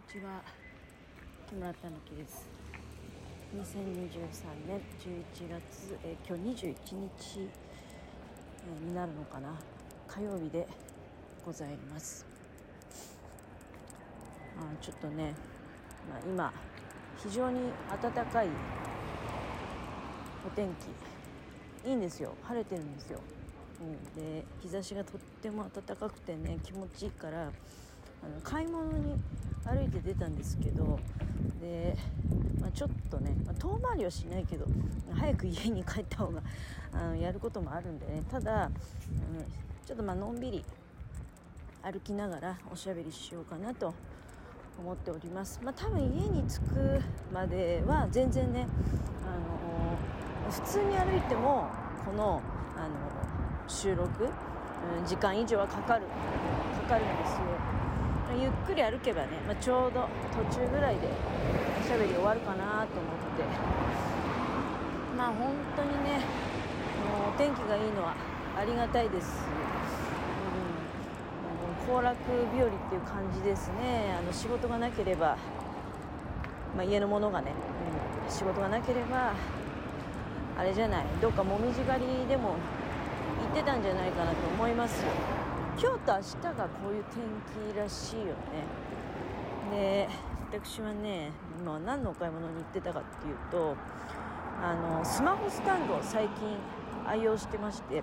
にちは、木村たぬきです。2023年11月、今日21日になるのかな、火曜日でございます。ちょっとね、今非常に暖かいお天気、いいんですよ、晴れてるんですよ。で、日差しがとっても暖かくてね、気持ちいいから、買い物に歩いて出たんですけど、で、ちょっとね、遠回りはしないけど早く家に帰った方がやることもあるんでね。ただちょっとのんびり歩きながらおしゃべりしようかなと思っております。多分家に着くまでは全然ね、普通に歩いてもこの、収録時間以上はかかるんですよ。ゆっくり歩けばね、ちょうど途中ぐらいでおしゃべり終わるかなと思って、本当にね、お天気がいいのはありがたいです。行楽日和っていう感じですね。仕事がなければ、家のものがね、仕事がなければあれじゃない、どっかもみじ狩りでも行ってたんじゃないかなと思いますよ。今日と明日がこういう天気らしいよね。で、私はね、今何のお買い物に行ってたかっていうと、スマホスタンドを最近愛用してまして、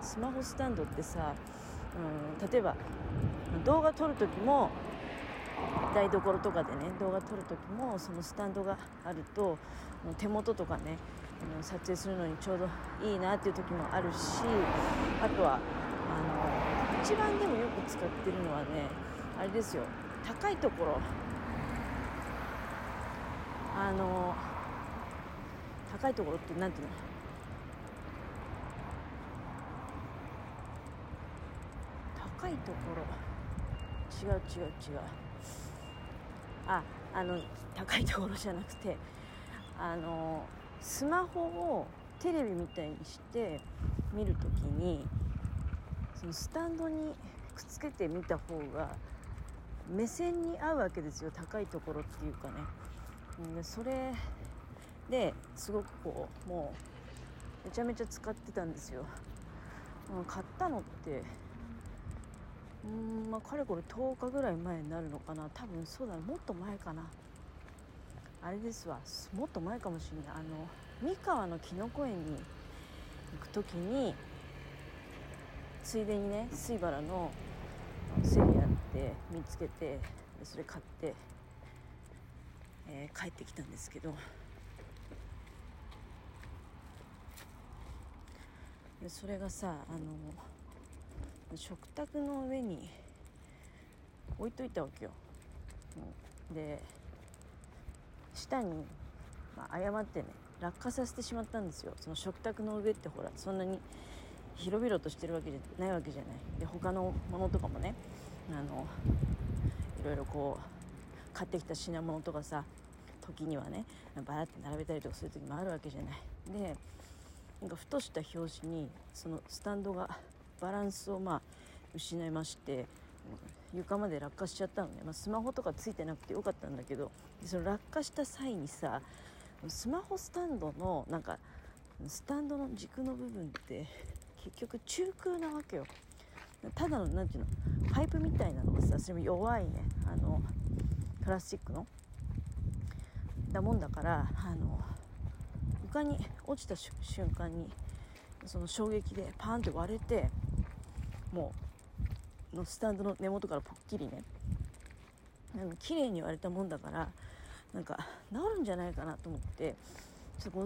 スマホスタンドってさ、例えば動画撮るときも台所とかでね、動画撮るときもそのスタンドがあると手元とかね、撮影するのにちょうどいいなっていうときもあるし、あとは一番でもよく使ってるのはね、あれですよ、高いところ、高いところってなんていうの、高いところ、違う、高いところじゃなくて、スマホをテレビみたいにして見るときにスタンドにくっつけてみた方が目線に合うわけですよ、高いところっていうかね。それですごくもうめちゃめちゃ使ってたんですよ。買ったのってかれこれ10日ぐらい前になるのかな、多分。そうだね、もっと前かな、あれですわ、もっと前かもしれない。三河のきのこ園に行くときに、ついでにね、水原のセリアって見つけて、それ買って、帰ってきたんですけど、でそれがさ、食卓の上に置いといたわけよ。で、下に、誤ってね、落下させてしまったんですよ。その食卓の上ってほら、そんなに広々としてるわけじゃないで、他のものとかもね、いろいろ買ってきた品物とかさ、時にはねバラって並べたりとかする時もあるわけじゃない。で、なんかふとした拍子にそのスタンドがバランスを失いまして、床まで落下しちゃったのね。スマホとかついてなくてよかったんだけど、その落下した際にさ、スマホスタンドのなんかスタンドの軸の部分って結局中空なわけよ。ただのなんていうの、パイプみたいなのがさ、それも弱いね、プラスチックのだもんだから、床に落ちた瞬間にその衝撃でパーンって割れて、もうのスタンドの根元からポッキリね、綺麗に割れたもんだから、なんか治るんじゃないかなと思って、ちょっと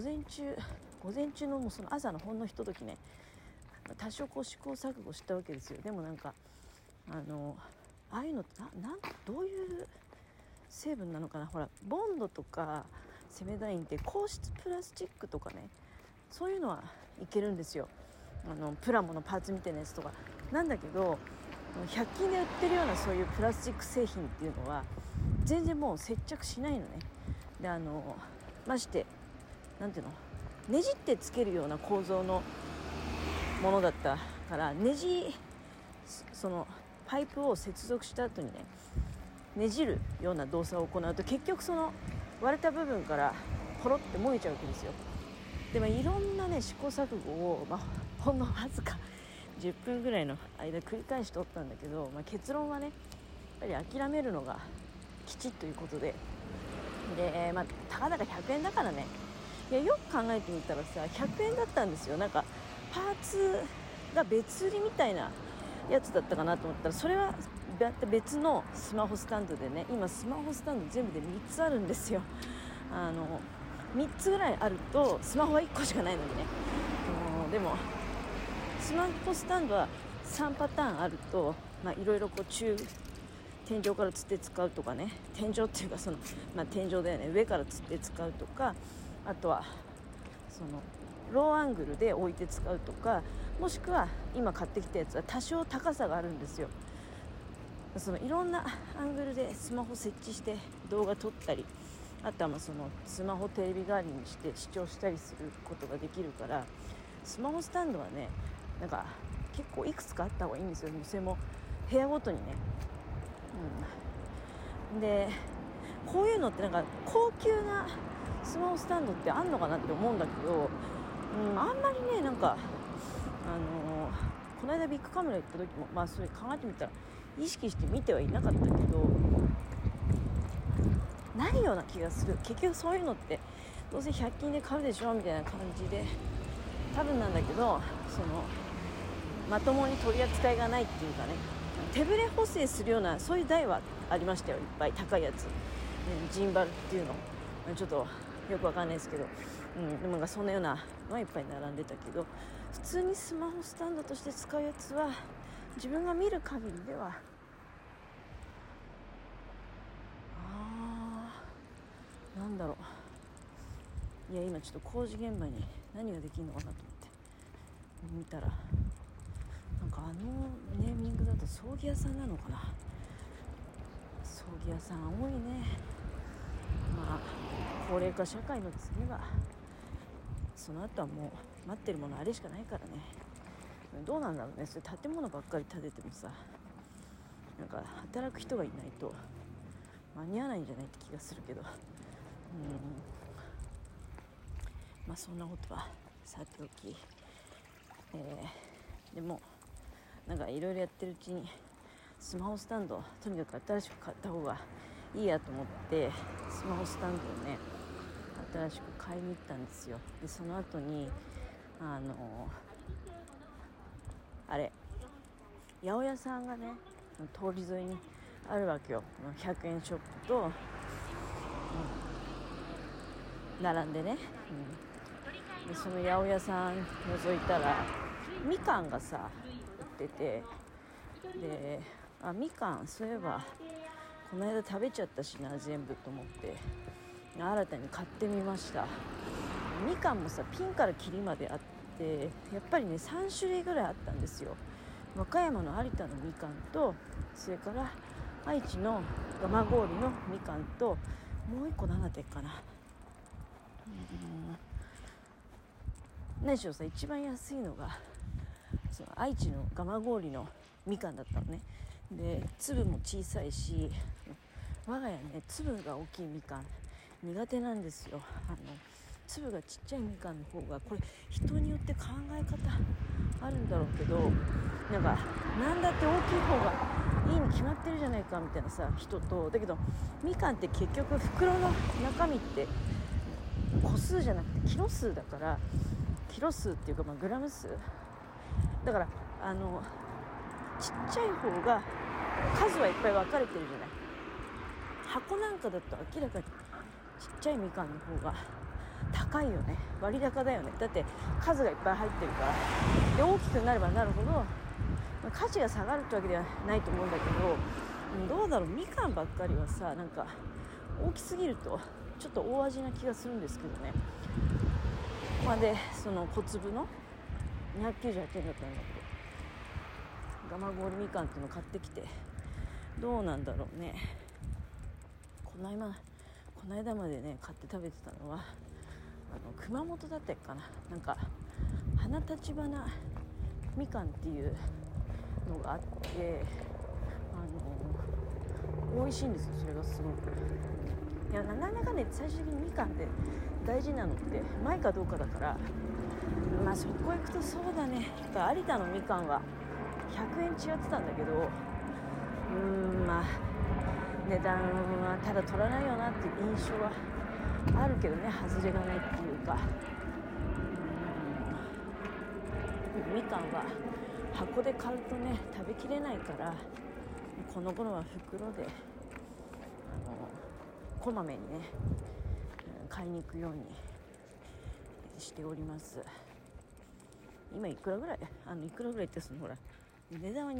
午前中 もうその朝のほんのひとときね、多少試行錯誤したわけですよ。でもなんかああいうのってどういう成分なのかな。ほら、ボンドとかセメダインって硬質プラスチックとかね、そういうのはいけるんですよ。プラモのパーツみたいなやつとかなんだけど、100均で売ってるようなそういうプラスチック製品っていうのは全然もう接着しないのね。で、まして、なんていうの、ねじってつけるような構造のものだったから、そのパイプを接続した後にね、ねじるような動作を行うと、結局その割れた部分からポロって燃えちゃうわけですよ。でもいろんなね試行錯誤を、ほんのわずか10分ぐらいの間繰り返しておったんだけど、結論はねやっぱり諦めるのが吉ということで、たかだか100円だからね、いやよく考えてみたらさ100円だったんですよ。なんかパーツが別売りみたいなやつだったかなと思ったら、それは別のスマホスタンドでね、今スマホスタンド全部で3つあるんですよ。3つぐらいあるとスマホは1個しかないのにね、でもスマホスタンドは3パターンあると、いろいろこう天井から釣って使うとかね、天井っていうかその、天井だよね、上から釣って使うとか、あとはそのローアングルで置いて使うとか、もしくは今買ってきたやつは多少高さがあるんですよ。そのいろんなアングルでスマホ設置して動画撮ったり、あとはそのスマホテレビ代わりにして視聴したりすることができるから、スマホスタンドはねなんか結構いくつかあった方がいいんですよ。店も部屋ごとにね、でこういうのってなんか高級なスマホスタンドってあんのかなって思うんだけど、あんまりねなんかこの間ビッグカメラ行った時もそれ考えてみたら意識して見てはいなかったけど、ないような気がする。結局そういうのってどうせ100均で買うでしょみたいな感じで、多分なんだけどそのまともに取り扱いがないっていうかね、手ぶれ補正するようなそういう台はありましたよ、いっぱい高いやつ、ジンバルっていうのちょっとよくわかんないですけど、でもなんかそんなようなのはいっぱい並んでたけど、普通にスマホスタンドとして使うやつは自分が見る限りではなんだろう、いや今ちょっと工事現場に何ができるのかなと思って見たら、なんかネーミングだと葬儀屋さんなのかな。葬儀屋さん多いね。高齢化社会の次はその後はもう待ってるものあれしかないからね。どうなんだろうね、それ建物ばっかり建ててもさ、なんか働く人がいないと間に合わないんじゃないって気がするけど、そんなことはさておき、でもなんかいろいろやってるうちにスマホスタンドとにかく新しく買った方がいいやと思って、スマホスタンドをね新しく買いに行ったんですよ。でその後にあれ八百屋さんがね通り沿いにあるわけよ。100円ショップと、並んでね、でその八百屋さん覗いたらみかんがさ売ってて、でみかんそういえばこの間食べちゃったしな全部と思って新たに買ってみました。みかんもさピンからキリまであって、やっぱりね3種類ぐらいあったんですよ。和歌山の有田のみかんと、それから愛知の蒲郡のみかんと、もう一個何だったかな、何しろさ一番安いのがその愛知の蒲郡のみかんだったのね。で粒も小さいし、我が家ね粒が大きいみかん苦手なんですよ。粒がちっちゃいみかんの方が、これ人によって考え方あるんだろうけど、なんか何だって大きい方がいいに決まってるじゃないかみたいなさ人と、だけどみかんって結局袋の中身って個数じゃなくてキロ数だから、キロ数っていうかグラム数だから、ちっちゃい方が数はいっぱい分かれてるじゃない。箱なんかだと明らかにちっちゃいみかんの方が高いよね、割高だよね。だって数がいっぱい入ってるから。で大きくなればなるほど、価値が下がるってわけではないと思うんだけど、どうだろう、みかんばっかりはさなんか大きすぎるとちょっと大味な気がするんですけどね。でその小粒の298円だったんだけど、ガマゴールみかんっていうのを買ってきて、どうなんだろうね。この間までね買って食べてたのは熊本だったかな、なんか花立花みかんっていうのがあって、美味しいんですよ。それがすごく、いや、なかなかね、最終的にみかんって大事なのって前かどうかだから、まあそこ行くと、そうだね、有田のみかんは100円違ってたんだけど、まあ値段はただ取らないよなっていう印象はあるけどね、外れがないっていうか、みかんは箱で買うとね食べきれないから、この頃は袋でこまめにね買いに行くようにしております。今いくらぐらい、いくらぐらいって、そのほら値段は298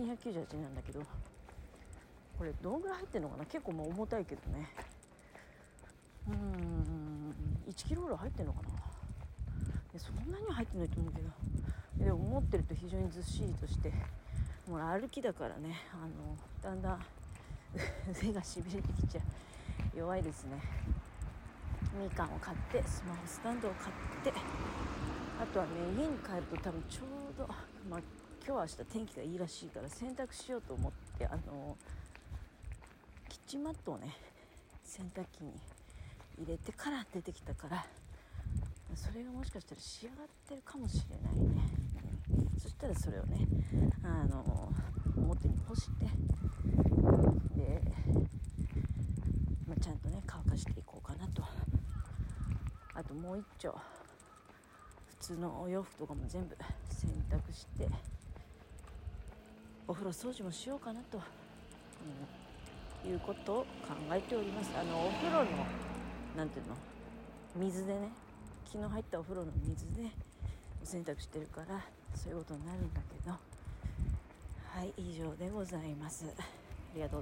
円なんだけど、これどんぐらい入ってるのかな。結構もう重たいけどね、1キロぐらい入ってるのかな。そんなには入ってないと思うけど、でも持ってると非常にずっしりとして、もう歩きだからね、だんだん腕がしびれてきちゃう、弱いですね。みかんを買って、スマホスタンドを買って、あとはね、家に帰ると多分ちょうど、まあ、今日は明日天気がいいらしいから洗濯しようと思って、キッチンマットをね洗濯機に入れてから出てきたから、それがもしかしたら仕上がってるかもしれないね。そしたらそれをね、表に干して、で、まあ、ちゃんとね乾かしていこうかなと。あともう一丁、普通のお洋服とかも全部洗濯して、お風呂掃除もしようかなと、いうことを考えております。お風呂のなんていうの、水でね、昨日入ったお風呂の水でお洗濯してるから、そういうことになるんだけど、はい、以上でございます。ありがとうございます。